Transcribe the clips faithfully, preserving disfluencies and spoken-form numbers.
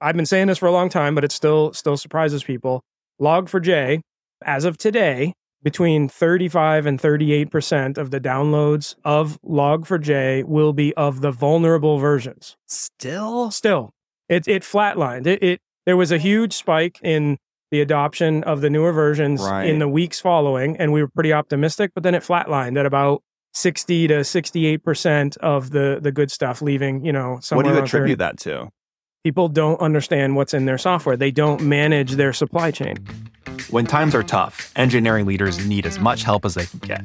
I've been saying this for a long time, but it still still surprises people. log four j, as of today, between thirty-five and thirty-eight percent of the downloads of log four j will be of the vulnerable versions. Still? Still. It it flatlined. It, it there was a huge spike in the adoption of the newer versions right. in the weeks following, and we were pretty optimistic, but then it flatlined at about sixty to sixty-eight percent of the, the good stuff leaving, you know, somewhere. What do you attribute that to? People don't understand what's in their software. They don't manage their supply chain. When times are tough, engineering leaders need as much help as they can get.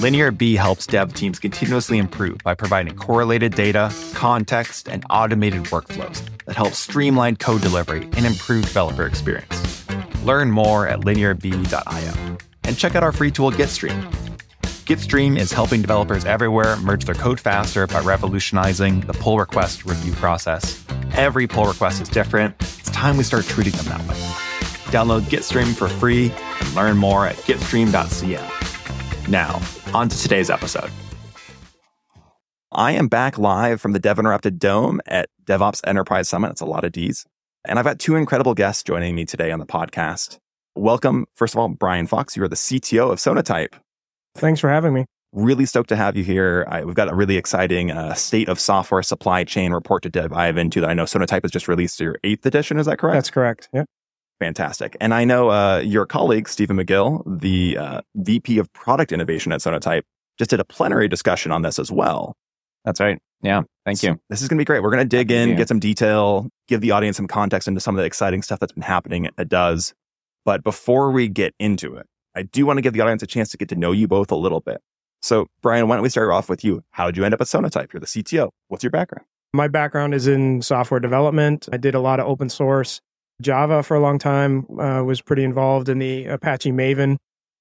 LinearB helps dev teams continuously improve by providing correlated data, context, and automated workflows that help streamline code delivery and improve developer experience. Learn more at linear b dot io and check out our free tool, GitStream. GitStream is helping developers everywhere merge their code faster by revolutionizing the pull request review process. Every pull request is different. It's time we start treating them that way. Download GitStream for free and learn more at git stream dot c m. Now, on to today's episode. I am back live from the Dev Interrupted Dome at DevOps Enterprise Summit. It's a lot of D's. And I've got two incredible guests joining me today on the podcast. Welcome, first of all, Brian Fox. You are the C T O of Sonatype. Thanks for having me. Really stoked to have you here. I, we've got a really exciting uh, state of software supply chain report to dive into that I know Sonatype has just released your eighth edition. Is that correct? That's correct. Yeah. Fantastic. And I know uh, your colleague, Stephen McGill, the uh, V P of Product Innovation at Sonatype, just did a plenary discussion on this as well. That's right. Yeah. Thank so you. This is going to be great. We're going to dig Thank in, you. get some detail, give the audience some context into some of the exciting stuff that's been happening at DOES. But before we get into it, I do want to give the audience a chance to get to know you both a little bit. So, Brian, why don't we start off with you? How did you end up at Sonatype? You're the C T O. What's your background? My background is in software development. I did a lot of open source Java for a long time. I uh, was pretty involved in the Apache Maven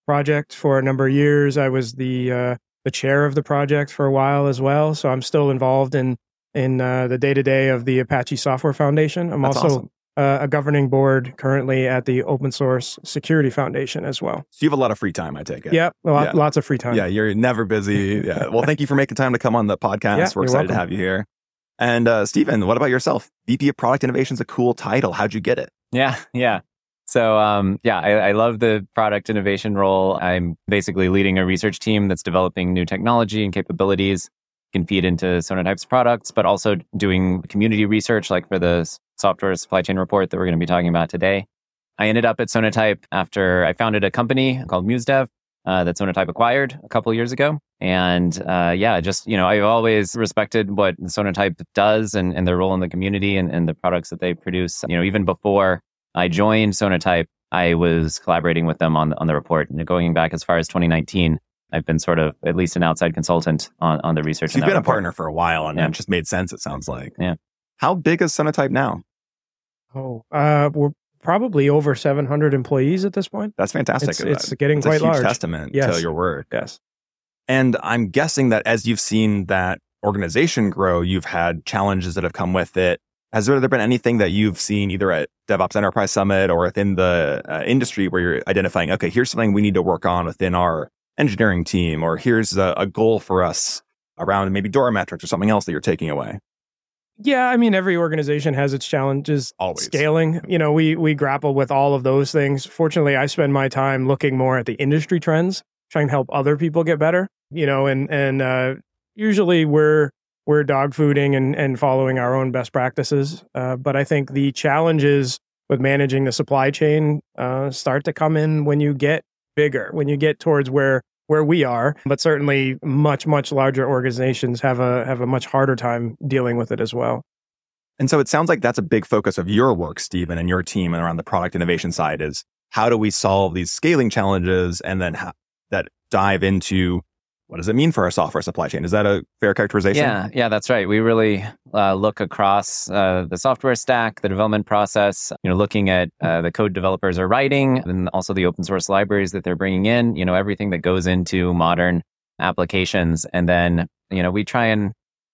project for a number of years. I was the uh, the chair of the project for a while as well. So I'm still involved in, in uh, the day-to-day of the Apache Software Foundation. I'm That's also... Awesome. Uh, a governing board currently at the Open Source Security Foundation as well. So you have a lot of free time, I take it. Yep, lot, yeah, lots of free time. Yeah, you're never busy. Yeah. Well, thank you for making time to come on the podcast. Yeah, We're excited welcome. to have you here. And uh, Stephen, what about yourself? V P of Product Innovation is a cool title. How'd you get it? Yeah, yeah. So um, yeah, I, I love the product innovation role. I'm basically leading a research team that's developing new technology and capabilities can feed into Sonatype's products, but also doing community research like for the software supply chain report that we're going to be talking about today. I ended up at Sonatype after I founded a company called MuseDev uh, that Sonatype acquired a couple of years ago. And uh, yeah, just, you know, I've always respected what Sonatype does and, and their role in the community and, and the products that they produce. You know, even before I joined Sonatype, I was collaborating with them on, on the report. And going back as far as twenty nineteen, I've been sort of at least an outside consultant on, on the research. So you've been report. a partner for a while and yeah. it just made sense, it sounds like. Yeah. How big is Sonatype now? Oh, uh, we're probably over seven hundred employees at this point. That's fantastic. It's, it's that. getting it's quite a huge large. testament yes. to your work. Yes. And I'm guessing that as you've seen that organization grow, you've had challenges that have come with it. Has there been anything that you've seen either at DevOps Enterprise Summit or within the uh, industry where you're identifying, okay, here's something we need to work on within our engineering team, or here's a, a goal for us around maybe DORA metrics or something else that you're taking away? Yeah, I mean, every organization has its challenges. Always. Scaling, you know, we we grapple with all of those things. Fortunately, I spend my time looking more at the industry trends, trying to help other people get better, you know, and and uh, usually we're we're dog fooding and, and following our own best practices. Uh, but I think the challenges with managing the supply chain uh, start to come in when you get bigger, when you get towards where where we are, but certainly much, much larger organizations have a have a much harder time dealing with it as well. And so it sounds like that's a big focus of your work, Stephen, and your team and around the product innovation side is how do we solve these scaling challenges and then how, that dive into what does it mean for our software supply chain? Is that a fair characterization? Yeah, yeah, that's right. We really uh, look across uh, the software stack, the development process, you know, looking at uh, the code developers are writing and also the open source libraries that they're bringing in, you know, everything that goes into modern applications. And then, you know, we try and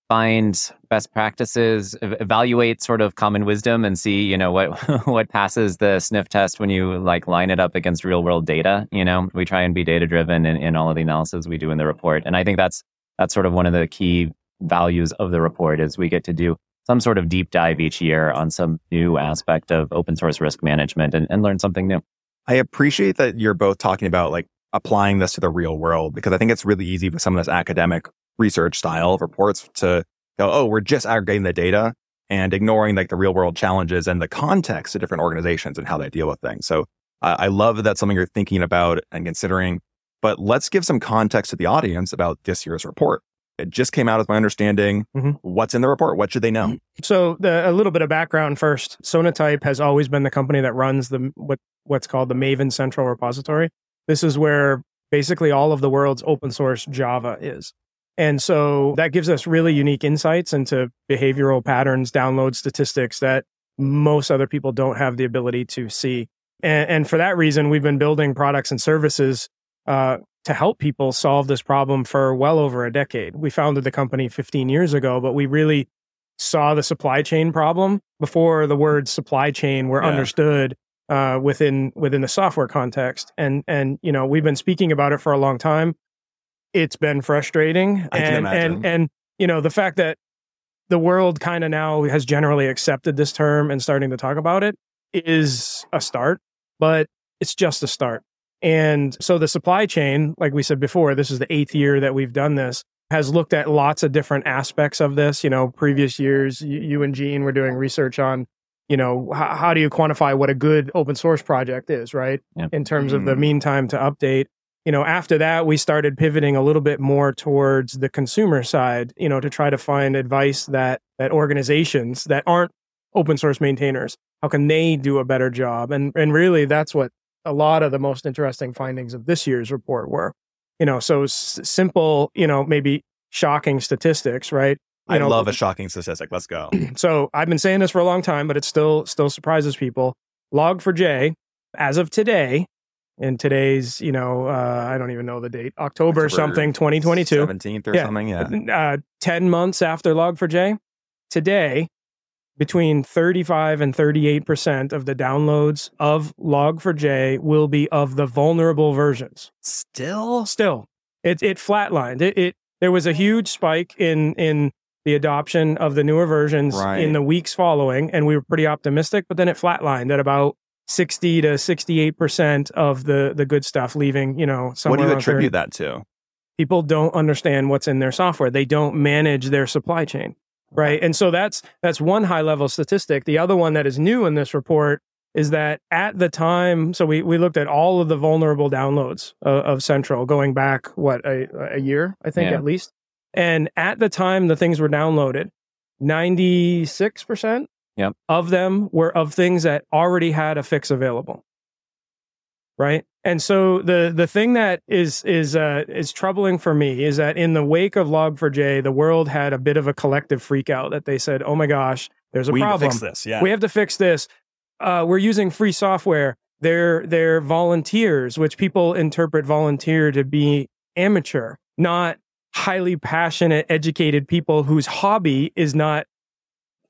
find best practices, evaluate sort of common wisdom and see, you know, what what passes the sniff test when you like line it up against real world data. You know, we try and be data driven in, in all of the analysis we do in the report. And I think that's that's sort of one of the key values of the report is we get to do some sort of deep dive each year on some new aspect of open source risk management and, and learn something new. I appreciate that you're both talking about like applying this to the real world, because I think it's really easy with some of this academic research style of reports to go, oh, we're just aggregating the data and ignoring like the real world challenges and the context of different organizations and how they deal with things. So uh, I love that that's something you're thinking about and considering. But let's give some context to the audience about this year's report. It just came out, as my understanding. Mm-hmm. What's in the report? What should they know? So the, a little bit of background first. Sonatype has always been the company that runs the what what's called the Maven Central Repository. This is where basically all of the world's open source Java is. And so that gives us really unique insights into behavioral patterns, download statistics that most other people don't have the ability to see. And, and for that reason, we've been building products and services uh, to help people solve this problem for well over a decade. We founded the company fifteen years ago, but we really saw the supply chain problem before the words supply chain were yeah. understood uh, within within the software context. And, and you know, we've been speaking about it for a long time. It's been frustrating. I and, can imagine. and, and, you know, the fact that the world kind of now has generally accepted this term and starting to talk about it is a start, but it's just a start. And so the supply chain, like we said before, this is the eighth year that we've done this, has looked at lots of different aspects of this. You know, previous years, you, you and Gene were doing research on, you know, how, how do you quantify what a good open source project is, right? Yep. In terms mm-hmm. of the mean time to update. You know, after that, we started pivoting a little bit more towards the consumer side, you know, to try to find advice that that organizations that aren't open source maintainers, how can they do a better job? And and really, that's what a lot of the most interesting findings of this year's report were. You know, so s- simple, you know, maybe shocking statistics, right? You I know, love a shocking statistic. Let's go. So I've been saying this for a long time, but it still still surprises people. log four j, as of today, in today's, you know, uh, I don't even know the date, October, October something, twenty twenty-two. seventeenth or yeah. something, yeah. Uh, ten months after log four j, today, between thirty-five and thirty-eight percent of the downloads of log four j will be of the vulnerable versions. Still? Still. It it flatlined. It, it There was a huge spike in, in the adoption of the newer versions right. in the weeks following, and we were pretty optimistic, but then it flatlined at about sixty to sixty-eight percent of the, the good stuff leaving, you know, somewhere. What do you attribute that to? People don't understand what's in their software. They don't manage their supply chain, right? And so that's that's one high-level statistic. The other one that is new in this report is that at the time, so we, we looked at all of the vulnerable downloads of, of Central going back, what, a, a year, I think, yeah. at least. And at the time the things were downloaded, ninety-six percent Yep. of them were of things that already had a fix available, right? And so the the thing that is is uh, is troubling for me is that in the wake of log four j, the world had a bit of a collective freakout that they said, "Oh my gosh, there's a we problem. We have to fix this. Yeah, we have to fix this. Uh, we're using free software. They're they're volunteers, which people interpret volunteer to be amateur, not highly passionate, educated people whose hobby is not."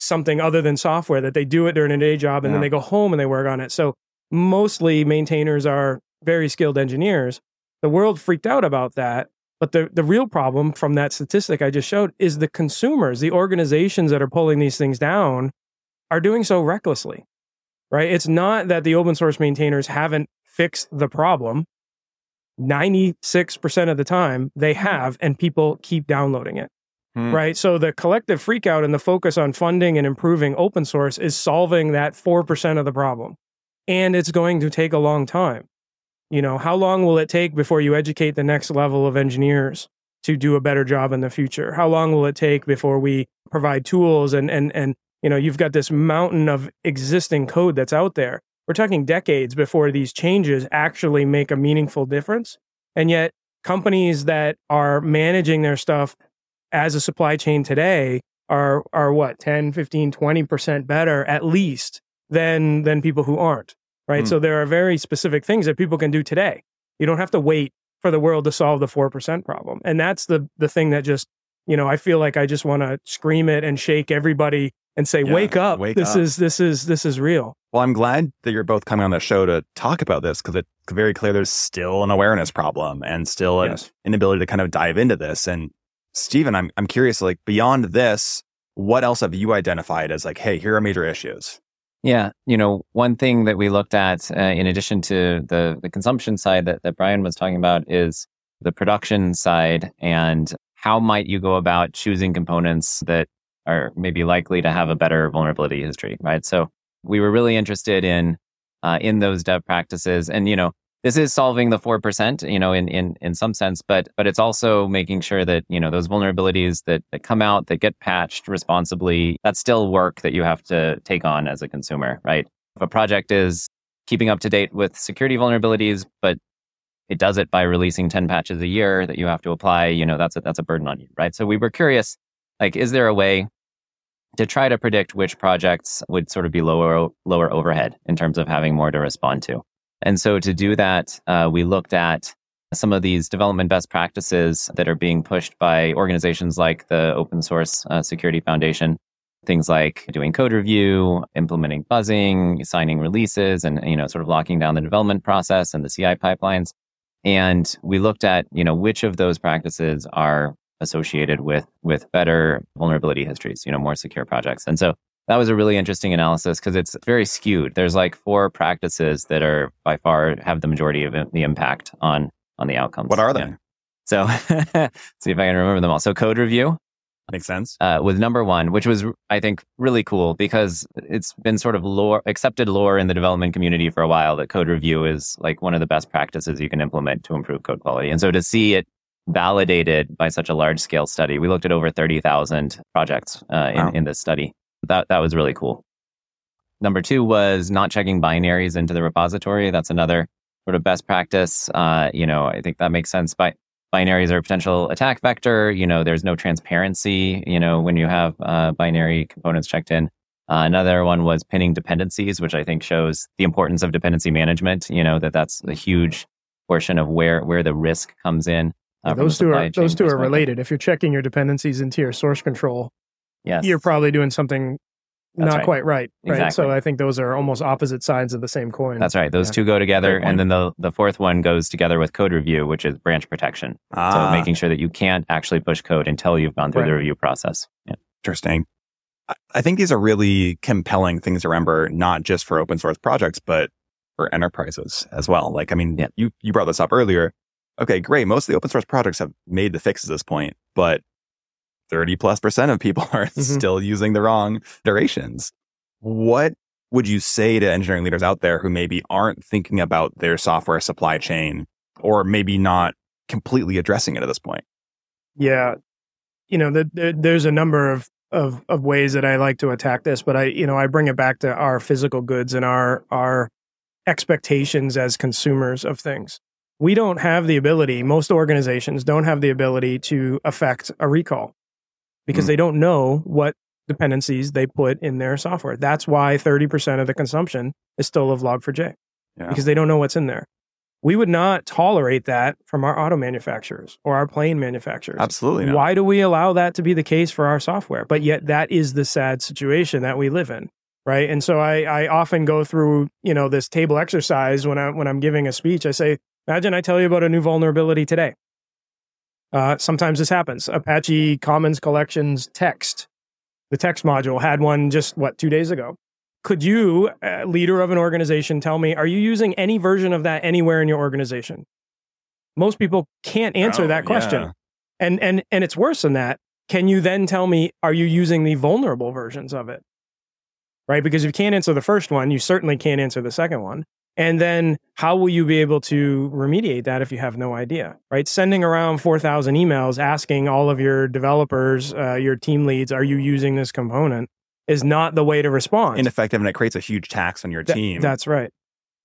Something other than software, that they do it during a day job and yeah. then they go home and they work on it. So mostly maintainers are very skilled engineers. The world freaked out about that. But the, the real problem from that statistic I just showed is the consumers, the organizations that are pulling these things down are doing so recklessly, right? It's not that the open source maintainers haven't fixed the problem. ninety-six percent of the time they have, and people keep downloading it. Hmm. Right. So the collective freakout and the focus on funding and improving open source is solving that four percent of the problem. And it's going to take a long time. You know, how long will it take before you educate the next level of engineers to do a better job in the future? How long will it take before we provide tools? And, and, and you know, you've got this mountain of existing code that's out there. We're talking decades before these changes actually make a meaningful difference. And yet companies that are managing their stuff as a supply chain today are are what, ten, fifteen, twenty percent better at least than than people who aren't, right? Mm. So there are very specific things that people can do today. You don't have to wait for the world to solve the four percent problem. And that's the the thing that just, you know, I feel like I just want to scream it and shake everybody and say, yeah, wake up, wake this up. is this is this is real. Well, I'm glad that you're both coming on the show to talk about this, because it's very clear there's still an awareness problem and still an yes. inability to kind of dive into this. And Stephen, I'm I'm curious, like beyond this, what else have you identified as like, hey, here are major issues? Yeah, you know, one thing that we looked at, uh, in addition to the the consumption side that, that Brian was talking about, is the production side, and how might you go about choosing components that are maybe likely to have a better vulnerability history, right? So we were really interested in uh, in those dev practices, and you know, this is solving the four percent, you know, in in in some sense, but but it's also making sure that, you know, those vulnerabilities that, that come out, that get patched responsibly, that's still work that you have to take on as a consumer, right? If a project is keeping up to date with security vulnerabilities, but it does it by releasing ten patches a year that you have to apply, you know, that's a, that's a burden on you, right? So we were curious, like, is there a way to try to predict which projects would sort of be lower lower overhead in terms of having more to respond to? And so to do that, uh, we looked at some of these development best practices that are being pushed by organizations like the Open Source uh, Security Foundation, things like doing code review, implementing buzzing, signing releases, and, you know, sort of locking down the development process and the C I pipelines. And we looked at, you know, which of those practices are associated with with better vulnerability histories, you know, more secure projects. And so that was a really interesting analysis because it's very skewed. There's like four practices that are by far have the majority of the impact on on the outcomes. What are they? Yeah. So see if I can remember them all. So code review. Makes sense. Uh, was number one, which was, I think, really cool because it's been sort of lore, accepted lore in the development community for a while that code review is like one of the best practices you can implement to improve code quality. And so to see it validated by such a large scale study, we looked at over thirty thousand projects uh, in, wow. in this study. That that was really cool. Number two was not checking binaries into the repository. That's another sort of best practice. Uh, you know, I think that makes sense. Bi- binaries are a potential attack vector. You know, there's no transparency, you know, when you have uh, binary components checked in. Uh, another one was pinning dependencies, which I think shows the importance of dependency management, you know, that that's a huge portion of where, where the risk comes in. Uh, yeah, those two are those two are related. If you're checking your dependencies into your source control, yes, you're probably doing something that's not right. quite right, right? Exactly. So I think those are almost opposite sides of the same coin. That's right. Those yeah. two go together. And then the, the fourth one goes together with code review, which is branch protection. Ah. So making sure that you can't actually push code until you've gone through right. the review process. Yeah. Interesting. I think these are really compelling things to remember, not just for open source projects, but for enterprises as well. Like, I mean, yeah. you, you brought this up earlier. Okay, great. Most of the open source projects have made the fix at this point, but thirty plus percent of people are mm-hmm. still using the wrong iterations. What would you say to engineering leaders out there who maybe aren't thinking about their software supply chain or maybe not completely addressing it at this point? Yeah. You know, the, the, there's a number of, of, of ways that I like to attack this, but I, you know, I bring it back to our physical goods and our, our expectations as consumers of things. We don't have the ability, most organizations don't have the ability to affect a recall, because they don't know what dependencies they put in their software. That's why thirty percent of the consumption is still of log four j, yeah. because they don't know what's in there. We would not tolerate that from our auto manufacturers or our plane manufacturers. Absolutely not. Why do we allow that to be the case for our software? But yet that is the sad situation that we live in, right? And so I, I often go through, you know, this table exercise when, I, when I'm giving a speech. I say, imagine I tell you about a new vulnerability today. Uh, sometimes this happens. Apache Commons Collections text. The text module had one just, what, two days ago. Could you, uh, leader of an organization, tell me, are you using any version of that anywhere in your organization? Most people can't answer oh, that question. Yeah. And, and, and it's worse than that. Can you then tell me, are you using the vulnerable versions of it? Right? Because if you can't answer the first one, you certainly can't answer the second one. And then how will you be able to remediate that if you have no idea, right? Sending around four thousand emails asking all of your developers, uh, your team leads, are you using this component, is not the way to respond. Ineffective, and it creates a huge tax on your Th- team. That's right.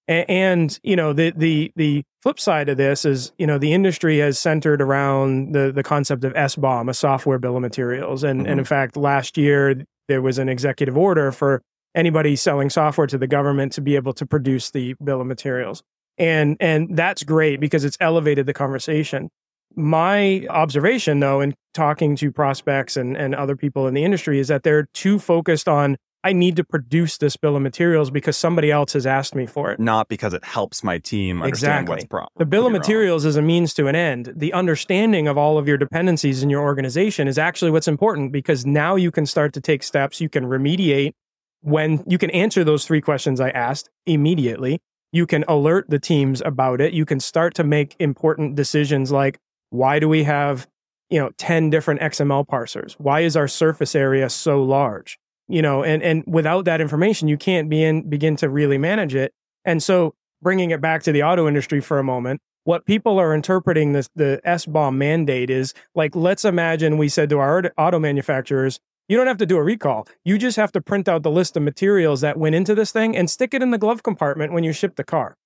A- and, you know, the, the the flip side of this is, you know, the industry has centered around the, the concept of S B O M, a software bill of materials. And, mm-hmm. and in fact, last year, there was an executive order for anybody selling software to the government to be able to produce the bill of materials. And and that's great because it's elevated the conversation. My observation, though, in talking to prospects and, and other people in the industry is that they're too focused on I need to produce this bill of materials because somebody else has asked me for it. Not because it helps my team understand exactly. what's proper. The bill of materials wrong. is a means to an end. The understanding of all of your dependencies in your organization is actually what's important, because now you can start to take steps. You can remediate when you can answer those three questions I asked immediately. You can alert the teams about it. You can start to make important decisions like, why do we have, you know, ten different X M L parsers? Why is our surface area so large? You know, and, and without that information, you can't be in, begin to really manage it. And so bringing it back to the auto industry for a moment, what people are interpreting this, the S B O M mandate is like, let's imagine we said to our auto manufacturers, you don't have to do a recall. You just have to print out the list of materials that went into this thing and stick it in the glove compartment when you ship the car.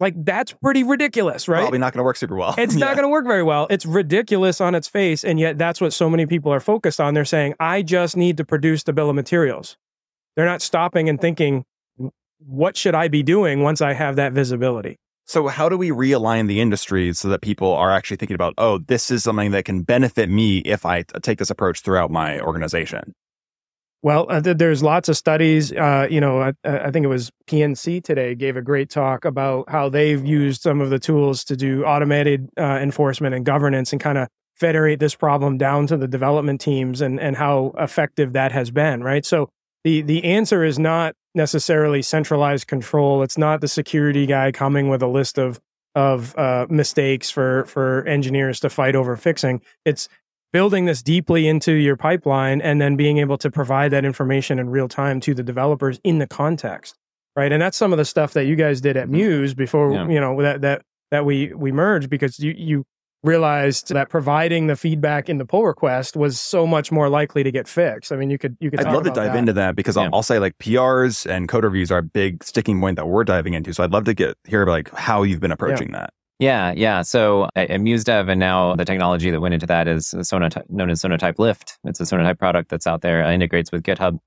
Like, that's pretty ridiculous, right? Probably not going to work super well. It's yeah. not going to work very well. It's ridiculous on its face, and yet that's what so many people are focused on. They're saying, I just need to produce the bill of materials. They're not stopping and thinking, what should I be doing once I have that visibility? So how do we realign the industry so that people are actually thinking about, oh, this is something that can benefit me if I take this approach throughout my organization? Well, uh, th- there's lots of studies. Uh, you know, I, I think it was P N C today gave a great talk about how they've used some of the tools to do automated uh, enforcement and governance and kind of federate this problem down to the development teams, and, and how effective that has been, right? So the the answer is not necessarily centralized control. It's not the security guy coming with a list of of uh, mistakes for for engineers to fight over fixing. It's building this deeply into your pipeline and then being able to provide that information in real time to the developers in the context, right? And that's some of the stuff that you guys did at Muse before, yeah. you know, that that that we we merged, because you you realized that providing the feedback in the pull request was so much more likely to get fixed. I mean, you could you could. I'd talk love about to dive that. into that because yeah. I'll, I'll say like P Rs and code reviews are a big sticking point that we're diving into. So I'd love to get hear about like how you've been approaching yeah. that. Yeah, yeah. So at MuseDev, and now the technology that went into that is Sonatype, known as Sonatype Lift. It's a Sonatype product that's out there. It integrates with GitHub.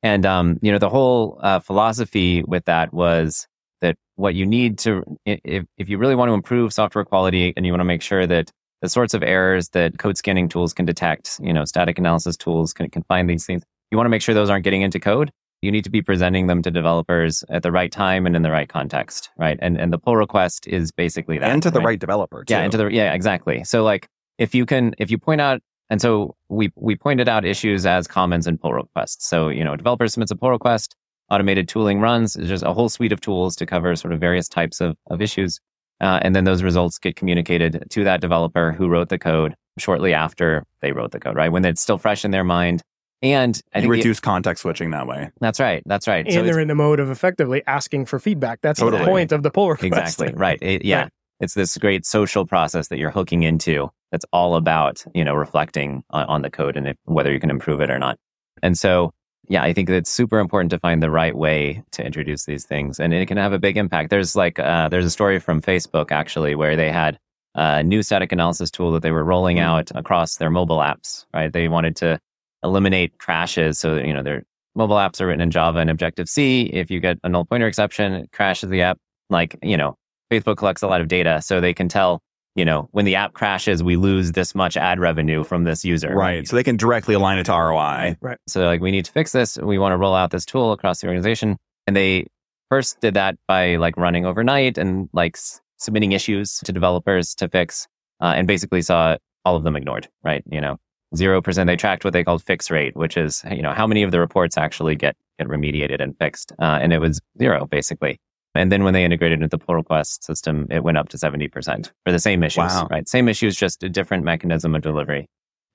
And, um, you know, the whole uh, philosophy with that was that what you need to, if, if you really want to improve software quality and you want to make sure that the sorts of errors that code scanning tools can detect, you know, static analysis tools can, can find these things, you want to make sure those aren't getting into code. You need to be presenting them to developers at the right time and in the right context, right? And and the pull request is basically that. And to the right, right developer, too. Yeah, and to the, yeah, exactly. So like if you can, if you point out, and so we we pointed out issues as comments and pull requests. So, you know, developer submits a pull request, automated tooling runs, it's just a whole suite of tools to cover sort of various types of, of issues. Uh, and then those results get communicated to that developer who wrote the code shortly after they wrote the code, right? When it's still fresh in their mind. And I you think reduce the, context switching that way. That's right. That's right. And so they're in the mode of effectively asking for feedback. That's totally. the point of the pull request. Exactly. Right. It, yeah. Right. It's this great social process that you're hooking into. That's all about, you know, reflecting on, on the code and if, whether you can improve it or not. And so, yeah, I think it's super important to find the right way to introduce these things, and it can have a big impact. There's like uh, there's a story from Facebook actually where they had a new static analysis tool that they were rolling mm-hmm. out across their mobile apps. Right. They wanted to eliminate crashes. So, you know, their mobile apps are written in Java and Objective-C. If you get a null pointer exception, it crashes the app. Like, you know, Facebook collects a lot of data, so they can tell, you know, when the app crashes, we lose this much ad revenue from this user. Right. So they can directly align it to R O I. Right. So like, we need to fix this. We want to roll out this tool across the organization. And they first did that by like running overnight and like s- submitting issues to developers to fix, uh, and basically saw all of them ignored. Right. You know, zero percent. They tracked what they called fix rate, which is, you know, how many of the reports actually get, get remediated and fixed. Uh, and it was zero, basically. And then when they integrated into the pull request system, it went up to seventy percent for the same issues, wow. right? Same issues, just a different mechanism of delivery.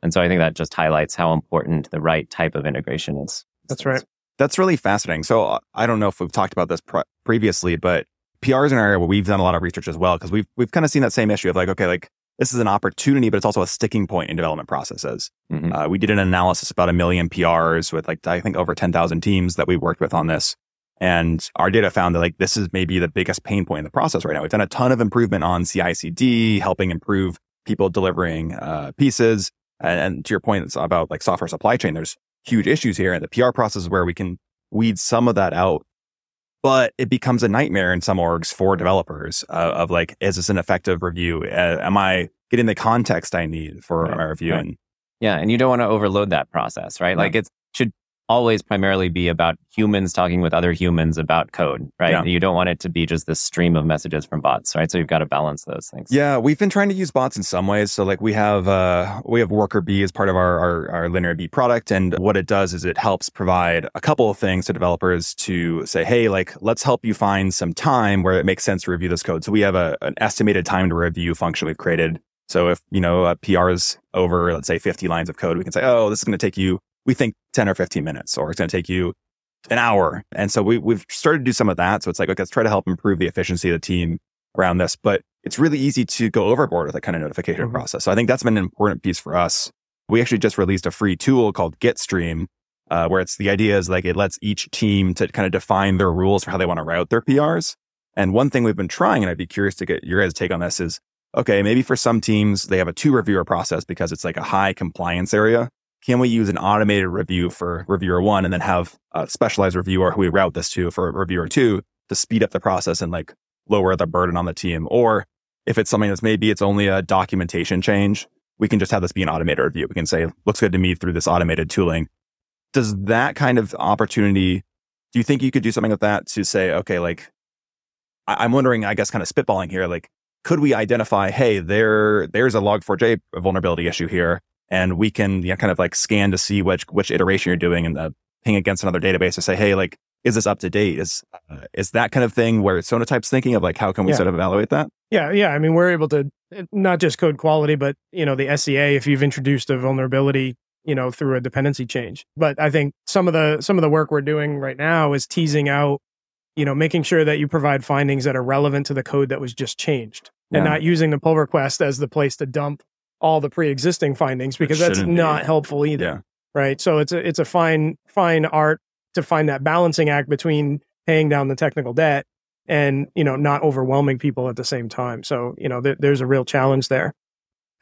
And so I think that just highlights how important the right type of integration is. That's right. That's really fascinating. So I don't know if we've talked about this pre- previously, but P R is an area where we've done a lot of research as well, because we've, we've kind of seen that same issue of like, okay, like, this is an opportunity, but it's also a sticking point in development processes. Mm-hmm. Uh, we did an analysis about a million P Rs with like, I think over ten thousand teams that we worked with on this. And our data found that like, this is maybe the biggest pain point in the process right now. We've done a ton of improvement on C I C D, helping improve people delivering uh, pieces. And, and to your point, it's about like software supply chain. There's huge issues here. And the P R process is where we can weed some of that out. But it becomes a nightmare in some orgs for developers uh, of like, is this an effective review? Uh, am I getting the context I need for right, my review? Right. And, yeah. And you don't want to overload that process, right? Yeah. Like it should always primarily be about humans talking with other humans about code, right? Yeah. You don't want it to be just this stream of messages from bots, right? So you've got to balance those things. Yeah, we've been trying to use bots in some ways. So like we have uh, we have WorkerBee as part of our, our, our LinearB product. And what it does is it helps provide a couple of things to developers to say, hey, like, let's help you find some time where it makes sense to review this code. So we have a, an estimated time to review function we've created. So if, you know, a P R is over, let's say fifty lines of code, we can say, oh, this is going to take you, we think ten or fifteen minutes, or it's going to take you an hour. And so we, we've started to do some of that. So it's like, okay, let's try to help improve the efficiency of the team around this. But it's really easy to go overboard with that kind of notification mm-hmm. process. So I think that's been an important piece for us. We actually just released a free tool called GitStream, uh, where it's the idea is like it lets each team to kind of define their rules for how they want to route their P Rs. And one thing we've been trying, and I'd be curious to get your guys' take on this is, okay, maybe for some teams, they have a two reviewer process because it's like a high compliance area. Can we use an automated review for reviewer one and then have a specialized reviewer who we route this to for reviewer two to speed up the process and like lower the burden on the team? Or if it's something that's maybe it's only a documentation change, we can just have this be an automated review. We can say, looks good to me through this automated tooling. Does that kind of opportunity, do you think you could do something with that to say, okay, like, I- I'm wondering, I guess kind of spitballing here, like, could we identify, hey, there, there's a log four j vulnerability issue here, and we can, you know, kind of like scan to see which which iteration you're doing and uh, ping against another database to say, hey, like, is this up to date? Is uh, is that kind of thing where Sonatype's thinking of like, how can we yeah. sort of evaluate that? Yeah, yeah. I mean, we're able to not just code quality, but, you know, the S C A, if you've introduced a vulnerability, you know, through a dependency change. But I think some of the some of the work we're doing right now is teasing out, you know, making sure that you provide findings that are relevant to the code that was just changed yeah. and not using the pull request as the place to dump all the pre-existing findings, because that's not be. helpful either. Yeah. Right. So it's a, it's a fine, fine art to find that balancing act between paying down the technical debt and, you know, not overwhelming people at the same time. So, you know, th- there's a real challenge there.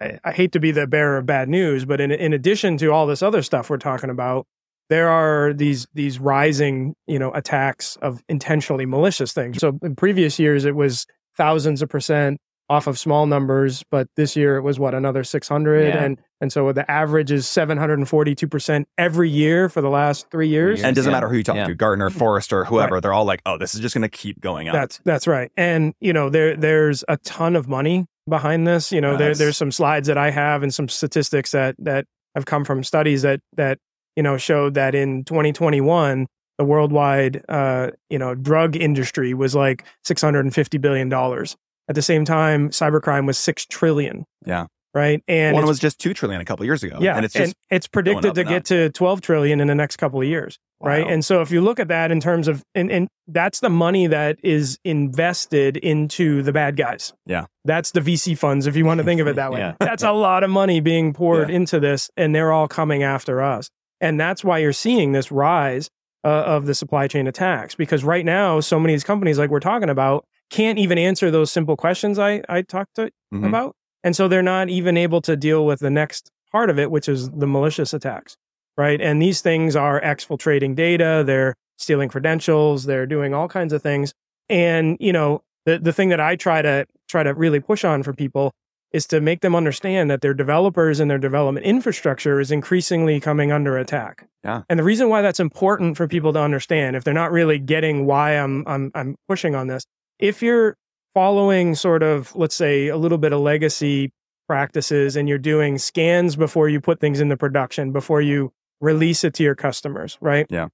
I, I hate to be the bearer of bad news, but in in addition to all this other stuff we're talking about, there are these these rising, you know, attacks of intentionally malicious things. So in previous years, it was thousands of percent off of small numbers, but this year it was, what, another six hundred? Yeah. And and so the average is seven hundred forty-two percent every year for the last three years. And it doesn't yeah. matter who you talk yeah. to, Gartner, Forrester, whoever, right. they're all like, oh, this is just going to keep going up. That's that's right. And, you know, there there's a ton of money behind this. You know, nice. there there's some slides that I have and some statistics that that have come from studies that that you know, showed that in twenty twenty-one, the worldwide, uh, you know, drug industry was like six hundred fifty billion dollars. At the same time, cybercrime was six trillion dollars. Yeah. Right. And one was just two trillion dollars a couple of years ago. Yeah. And it's, just and it's predicted to get to twelve trillion dollars in the next couple of years. Wow. Right. And so if you look at that in terms of, and, and that's the money that is invested into the bad guys. Yeah. That's the V C funds, if you want to think of it that way. yeah. That's a lot of money being poured yeah. into this, and they're all coming after us. And that's why you're seeing this rise uh, of the supply chain attacks, because right now, so many of these companies, like we're talking about, can't even answer those simple questions I, I talked to mm-hmm. about. And so they're not even able to deal with the next part of it, which is the malicious attacks, right? And these things are exfiltrating data, they're stealing credentials, they're doing all kinds of things. And, you know, the, the thing that I try to try to really push on for people is to make them understand that their developers and their development infrastructure is increasingly coming under attack. Yeah. And the reason why that's important for people to understand, if they're not really getting why I'm I'm I'm pushing on this, if you're following sort of, let's say, a little bit of legacy practices and you're doing scans before you put things into production, before you release it to your customers, right? Yeah.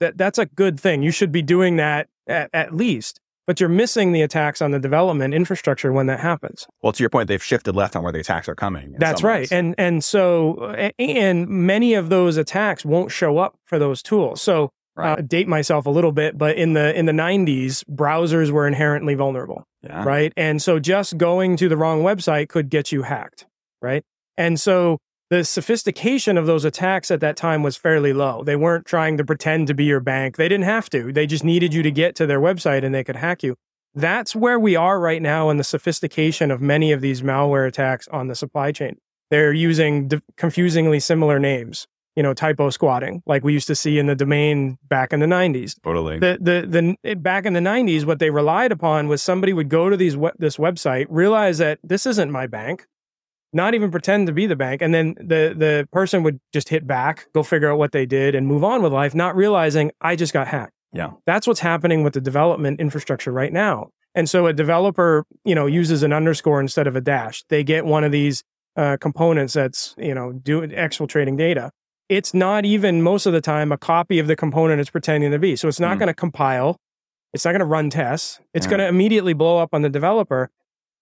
That that's a good thing. You should be doing that at, at least. But you're missing the attacks on the development infrastructure when that happens. Well, to your point, they've shifted left on where the attacks are coming. That's right. And and so, and many of those attacks won't show up for those tools. So right. uh, date myself a little bit, but in the in the nineties, browsers were inherently vulnerable, yeah. right? And so just going to the wrong website could get you hacked, right? And so the sophistication of those attacks at that time was fairly low. They weren't trying to pretend to be your bank. They didn't have to. They just needed you to get to their website and they could hack you. That's where we are right now in the sophistication of many of these malware attacks on the supply chain. They're using d- confusingly similar names, you know, typo squatting, like we used to see in the domain back in the nineties. Totally. The, the, the, back in the nineties, what they relied upon was somebody would go to these we- this website, realize that this isn't my bank, not even pretend to be the bank. And then the the person would just hit back, go figure out what they did and move on with life, not realizing I just got hacked. Yeah. That's what's happening with the development infrastructure right now. And so a developer, you know, uses an underscore instead of a dash. They get one of these uh, components that's, you know, do exfiltrating data. It's not even most of the time a copy of the component it's pretending to be. So it's not mm. going to compile. It's not going to run tests. It's yeah. going to immediately blow up on the developer.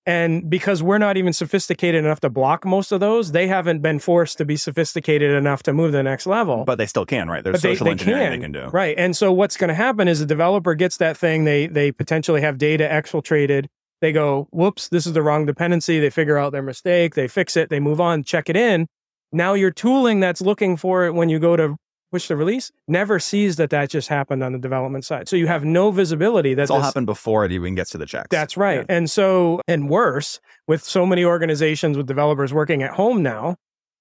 And because we're not even sophisticated enough to block most of those, they haven't been forced to be sophisticated enough to move to the next level. But they still can, right? There's social engineering they can do. Right. And so what's going to happen is the developer gets that thing. They they potentially have data exfiltrated. They go, whoops, this is the wrong dependency. They figure out their mistake. They fix it. They move on, check it in. Now your tooling that's looking for it when you go to push the release never sees that that just happened on the development side. So you have no visibility. That it's all this, happened before it even gets to the checks. That's right. Yeah. And so, and worse, with so many organizations with developers working at home now,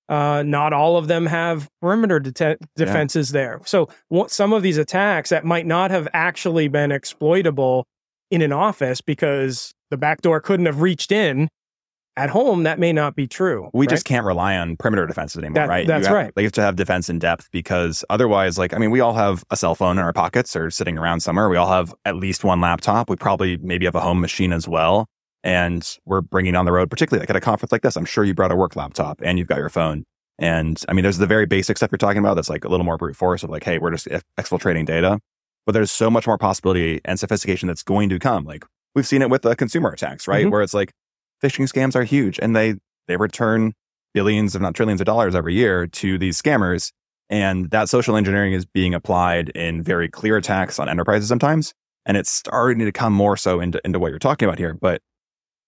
uh, not all of them have perimeter det- defenses yeah. there. So what, some of these attacks that might not have actually been exploitable in an office because the backdoor couldn't have reached in. At home, that may not be true. We right? just can't rely on perimeter defenses anymore, that, right? That's you have, right. Like, you have to have defense in depth because otherwise, like, I mean, we all have a cell phone in our pockets or sitting around somewhere. We all have at least one laptop. We probably maybe have a home machine as well. And we're bringing on the road, particularly like at a conference like this. I'm sure you brought a work laptop and you've got your phone. And I mean, there's the very basic stuff you're talking about that's like a little more brute force of like, hey, we're just exfiltrating data. But there's so much more possibility and sophistication that's going to come. Like, we've seen it with the consumer attacks, right? Mm-hmm. Where it's like, phishing scams are huge and they, they return billions, if not trillions of dollars every year to these scammers. And that social engineering is being applied in very clear attacks on enterprises sometimes. And it's starting to come more so into, into what you're talking about here. But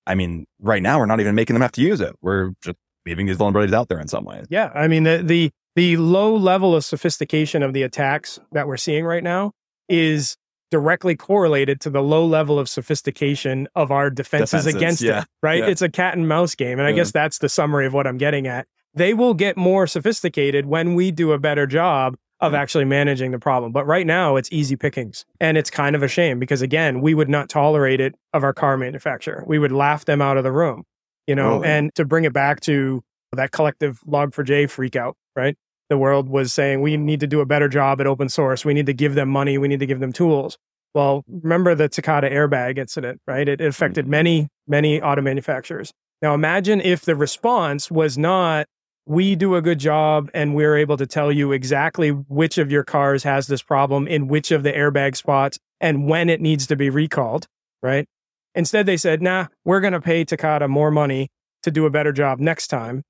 I mean, right now, we're not even making them have to use it. We're just leaving these vulnerabilities out there in some ways. Yeah. I mean, the the, the low level of sophistication of the attacks that we're seeing right now is directly correlated to the low level of sophistication of our defenses, defenses against yeah, it, right? Yeah. It's a cat and mouse game. And I yeah. guess that's the summary of what I'm getting at. They will get more sophisticated when we do a better job of yeah. actually managing the problem. But right now it's easy pickings. And it's kind of a shame because again, we would not tolerate it of our car manufacturer. We would laugh them out of the room, you know, really? And to bring it back to that collective log four j freakout, right? The world was saying, we need to do a better job at open source. We need to give them money. We need to give them tools. Well, remember the Takata airbag incident, right? It, it affected many, many auto manufacturers. Now imagine if the response was not, we do a good job and we're able to tell you exactly which of your cars has this problem in which of the airbag spots and when it needs to be recalled, right? Instead, they said, nah, we're going to pay Takata more money to do a better job next time.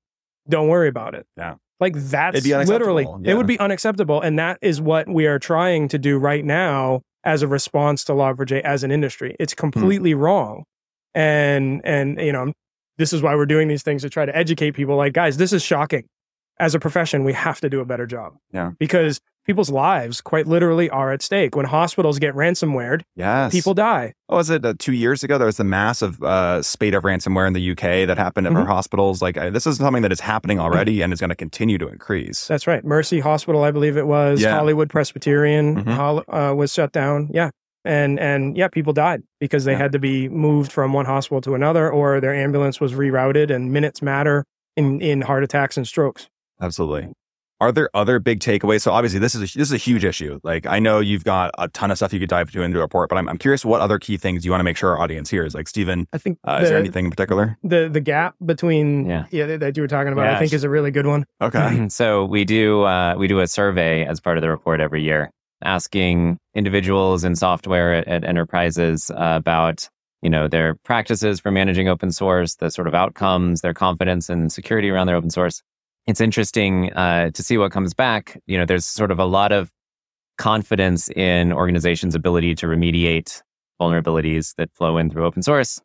Don't worry about it. Yeah. Like that's literally, yeah. it would be unacceptable. And that is what we are trying to do right now as a response to log four j as an industry. It's completely mm. wrong. And, and you know, this is why we're doing these things to try to educate people like, guys, this is shocking. As a profession, we have to do a better job. Yeah. Because people's lives quite literally are at stake. When hospitals get ransomwared, yes. people die. Oh, was it uh, two years ago? There was the massive uh, spate of ransomware in the U K that happened at mm-hmm. our hospitals. Like, uh, this is something that is happening already mm-hmm. and is going to continue to increase. That's right. Mercy Hospital, I believe it was. Yeah. Hollywood Presbyterian mm-hmm. Hol- uh, was shut down. Yeah. And, and yeah, people died because they yeah. had to be moved from one hospital to another or their ambulance was rerouted and minutes matter in, in heart attacks and strokes. Absolutely. Are there other big takeaways? So obviously this is a, this is a huge issue. Like I know you've got a ton of stuff you could dive into in the report, but I'm I'm curious what other key things you want to make sure our audience hears. Like Stephen, I think uh, the, is there anything in particular? The the gap between yeah, yeah that you were talking about, yeah. I think is a really good one. Okay, so we do uh, we do a survey as part of the report every year, asking individuals in software at, at enterprises uh, about you know their practices for managing open source, the sort of outcomes, their confidence and security around their open source. It's interesting uh, to see what comes back. You know, there's sort of a lot of confidence in organizations' ability to remediate vulnerabilities that flow in through open source,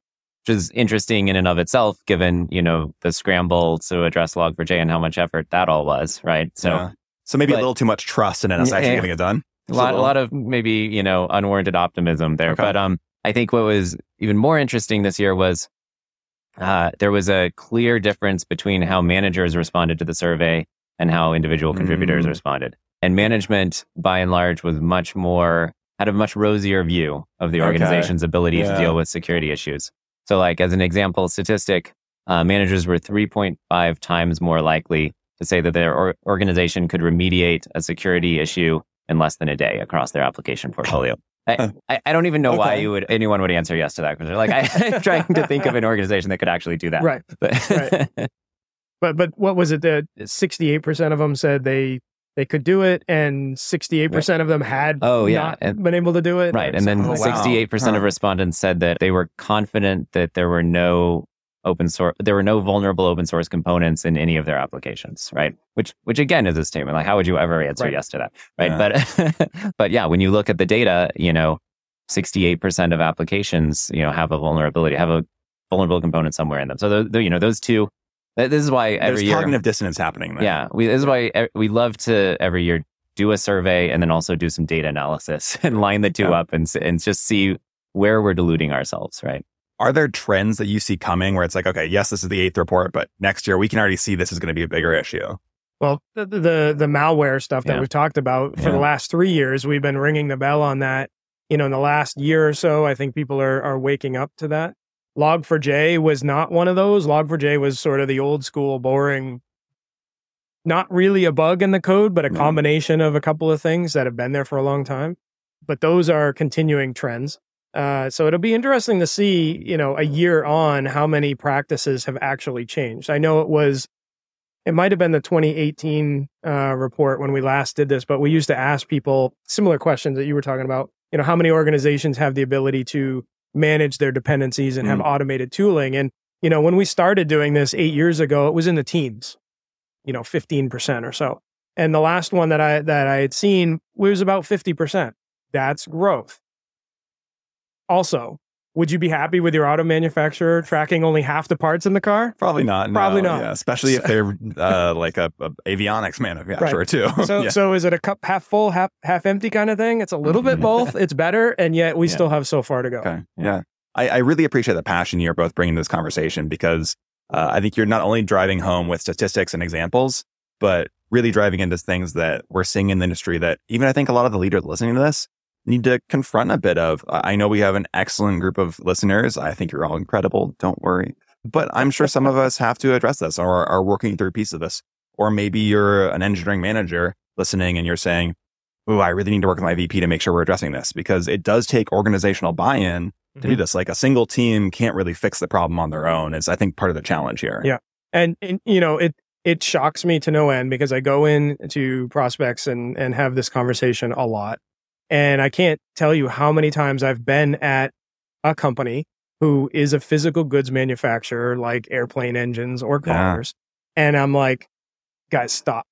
which is interesting in and of itself, given, you know, the scramble to address log four j and how much effort that all was, right? So yeah. so maybe but, a little too much trust in us yeah, actually getting it done. A lot, a, a lot of maybe, you know, unwarranted optimism there. Okay. But um, I think what was even more interesting this year was Uh, there was a clear difference between how managers responded to the survey and how individual contributors mm. responded. And management, by and large, was much more, had a much rosier view of the organization's okay. ability yeah. to deal with security issues. So like, as an example statistic, uh, managers were three point five times more likely to say that their or- organization could remediate a security issue in less than a day across their application portfolio. I, I, I don't even know okay. why you would anyone would answer yes to that, because they're like, I, I'm trying to think of an organization that could actually do that. Right. But right. But, but what was it that sixty-eight percent of them said they they could do it, and sixty-eight percent right. of them had oh, yeah. not and, been able to do it? Right. And then oh, sixty-eight percent wow. huh. of respondents said that they were confident that there were no open source, there were no vulnerable open source components in any of their applications, right? Which, which again is a statement. Like, how would you ever answer right. yes to that, right? Yeah. But, but yeah, when you look at the data, you know, sixty-eight percent of applications, you know, have a vulnerability, have a vulnerable component somewhere in them. So, the, the, you know, those two. This is why every There's year... There's cognitive dissonance happening there. Yeah. We, this is why we love to, every year, do a survey and then also do some data analysis and line the two yeah. up and and just see where we're deluding ourselves, right? Are there trends that you see coming where it's like, okay, yes, this is the eighth report, but next year we can already see this is going to be a bigger issue? Well, the the, the malware stuff that yeah. we've talked about for yeah. the last three years, we've been ringing the bell on that. You know, in the last year or so, I think people are are waking up to that. log four j was not one of those. log four j was sort of the old school, boring, not really a bug in the code, but a mm. combination of a couple of things that have been there for a long time. But those are continuing trends. Uh, so it'll be interesting to see, you know, a year on how many practices have actually changed. I know it was, it might have been the twenty eighteen uh, report when we last did this, but we used to ask people similar questions that you were talking about. You know, how many organizations have the ability to manage their dependencies and have mm. automated tooling? And, you know, when we started doing this eight years ago, it was in the teens, you know, fifteen percent or so. And the last one that I that I had seen was about fifty percent. That's growth. Also, would you be happy with your auto manufacturer tracking only half the parts in the car? Probably not. Probably no. not. Yeah, especially if they're uh, like a, a avionics manufacturer right. too. So, yeah. so is it a cup half full, half half empty kind of thing? It's a little bit both. It's better, and yet we yeah. still have so far to go. Okay. Yeah, I, I really appreciate the passion you're both bringing to this conversation, because uh, I think you're not only driving home with statistics and examples, but really driving into things that we're seeing in the industry that even I think a lot of the leaders listening to this need to confront a bit of. I know we have an excellent group of listeners. I think you're all incredible. Don't worry. But I'm sure some of us have to address this or are working through a piece of this. Or maybe you're an engineering manager listening and you're saying, oh, I really need to work with my V P to make sure we're addressing this, because it does take organizational buy-in mm-hmm. to do this. Like, a single team can't really fix the problem on their own is, I think, part of the challenge here. Yeah. And, and you know, it it shocks me to no end, because I go in to prospects and and have this conversation a lot. And I can't tell you how many times I've been at a company who is a physical goods manufacturer, like airplane engines or cars. Yeah. And I'm like, guys, stop.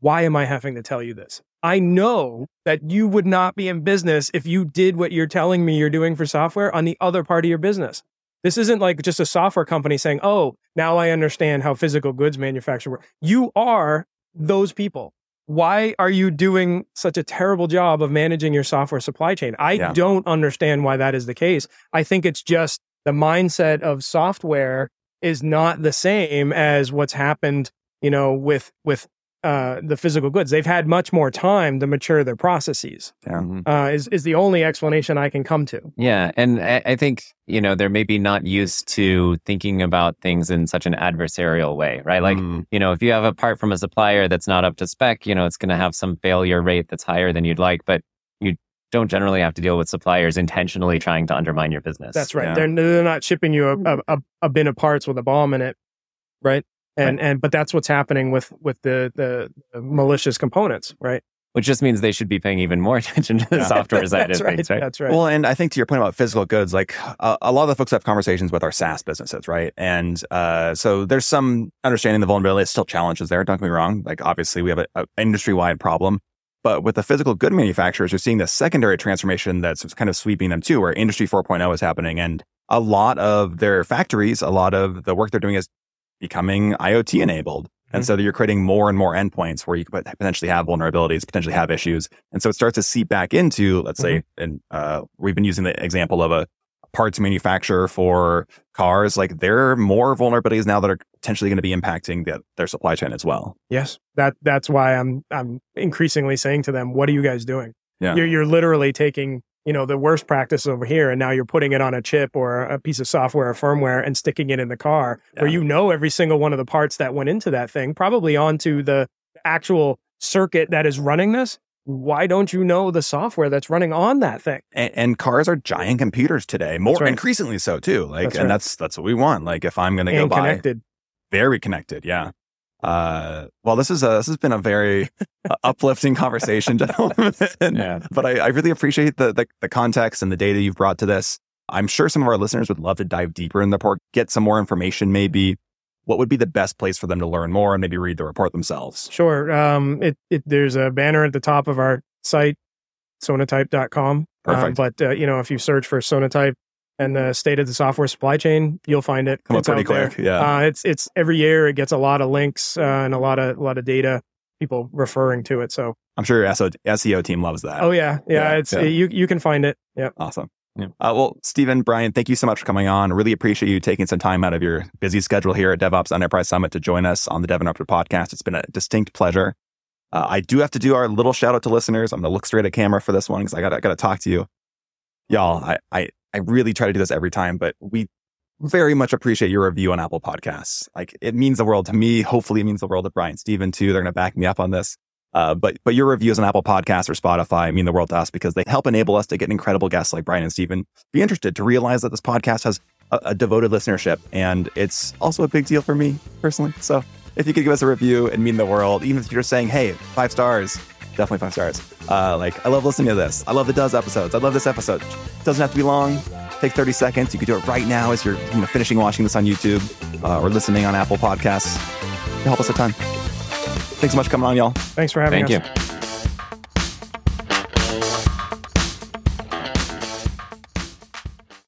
Why am I having to tell you this? I know that you would not be in business if you did what you're telling me you're doing for software on the other part of your business. This isn't like just a software company saying, oh, now I understand how physical goods manufacturer works. You are those people. Why are you doing such a terrible job of managing your software supply chain? I yeah. don't understand why that is the case. I think it's just the mindset of software is not the same as what's happened, you know, with with uh, the physical goods. They've had much more time to mature their processes. Yeah. Uh, is is the only explanation I can come to. Yeah, and I, I think, you know, they're maybe not used to thinking about things in such an adversarial way, right? Like, mm. you know, if you have a part from a supplier that's not up to spec, you know, it's going to have some failure rate that's higher than you'd like, but you don't generally have to deal with suppliers intentionally trying to undermine your business. That's right. Yeah. They're, they're not shipping you a, a, a bin of parts with a bomb in it, right? And right. and but that's what's happening with with the, the the malicious components, right? Which just means they should be paying even more attention to the yeah. software side of right. things, right? That's right. Well, and I think to your point about physical goods, like uh, a lot of the folks have conversations with our SaaS businesses, right? And uh, so there's some understanding the vulnerability is still challenges there. Don't get me wrong. Like, obviously we have an industry-wide problem, but with the physical good manufacturers, you're seeing the secondary transformation that's kind of sweeping them too, where industry four point oh is happening, and a lot of their factories, a lot of the work they're doing is becoming IoT enabled. And mm-hmm. so that you're creating more and more endpoints where you could potentially have vulnerabilities, potentially have issues. And so it starts to seep back into, let's mm-hmm. say, and uh, we've been using the example of a parts manufacturer for cars. Like, there are more vulnerabilities now that are potentially going to be impacting the, their supply chain as well. Yes, that that's why I'm I'm increasingly saying to them, what are you guys doing? Yeah. You're, you're literally taking, you know, the worst practice over here, and now you're putting it on a chip or a piece of software or firmware and sticking it in the car, yeah. where you know every single one of the parts that went into that thing, probably onto the actual circuit that is running this. Why don't you know the software that's running on that thing? And, and cars are giant computers today, more right. increasingly so too. Like, that's and right. that's that's what we want. Like, if I'm going to go buy, connected, very connected, yeah. Uh, well, this is a, this has been a very uh, uplifting conversation, gentlemen. Yeah. But I, I really appreciate the, the the context and the data you've brought to this. I'm sure some of our listeners would love to dive deeper in the report, get some more information. Maybe what would be the best place for them to learn more and maybe read the report themselves? Sure. Um, it, it there's a banner at the top of our site, sonatype dot com. Perfect. Um, but uh, you know, if you search for Sonatype and the state of the software supply chain, you'll find it. Come it's up pretty quick. There. Yeah. Uh, it's it's every year it gets a lot of links uh, and a lot of a lot of data, people referring to it. So I'm sure your S E O team loves that. Oh yeah, yeah. yeah it's yeah. you you can find it. Yeah. Awesome. Yeah. Uh, well, Stephen, Brian, thank you so much for coming on. Really appreciate you taking some time out of your busy schedule here at DevOps Enterprise Summit to join us on the Dev Interrupted podcast. It's been a distinct pleasure. Uh, I do have to do our little shout out to listeners. I'm going to look straight at camera for this one because I got I got to talk to you, y'all. I. I I really try to do this every time, but we very much appreciate your review on Apple Podcasts. Like, it means the world to me. Hopefully it means the world to Brian, Stephen too. They're going to back me up on this. Uh, but, but your reviews on Apple Podcasts or Spotify mean the world to us because they help enable us to get incredible guests like Brian and Stephen be interested to realize that this podcast has a, a devoted listenership. And it's also a big deal for me personally. So if you could give us a review and mean the world, even if you're saying, hey, five stars, definitely five stars. Uh, like, I love listening to this. I love the Does episodes. I love this episode. It doesn't have to be long. Take thirty seconds. You can do it right now as you're you know, finishing watching this on YouTube uh, or listening on Apple Podcasts. It helps us a ton. Thanks so much for coming on, y'all. Thanks for having Thank us. Thank you.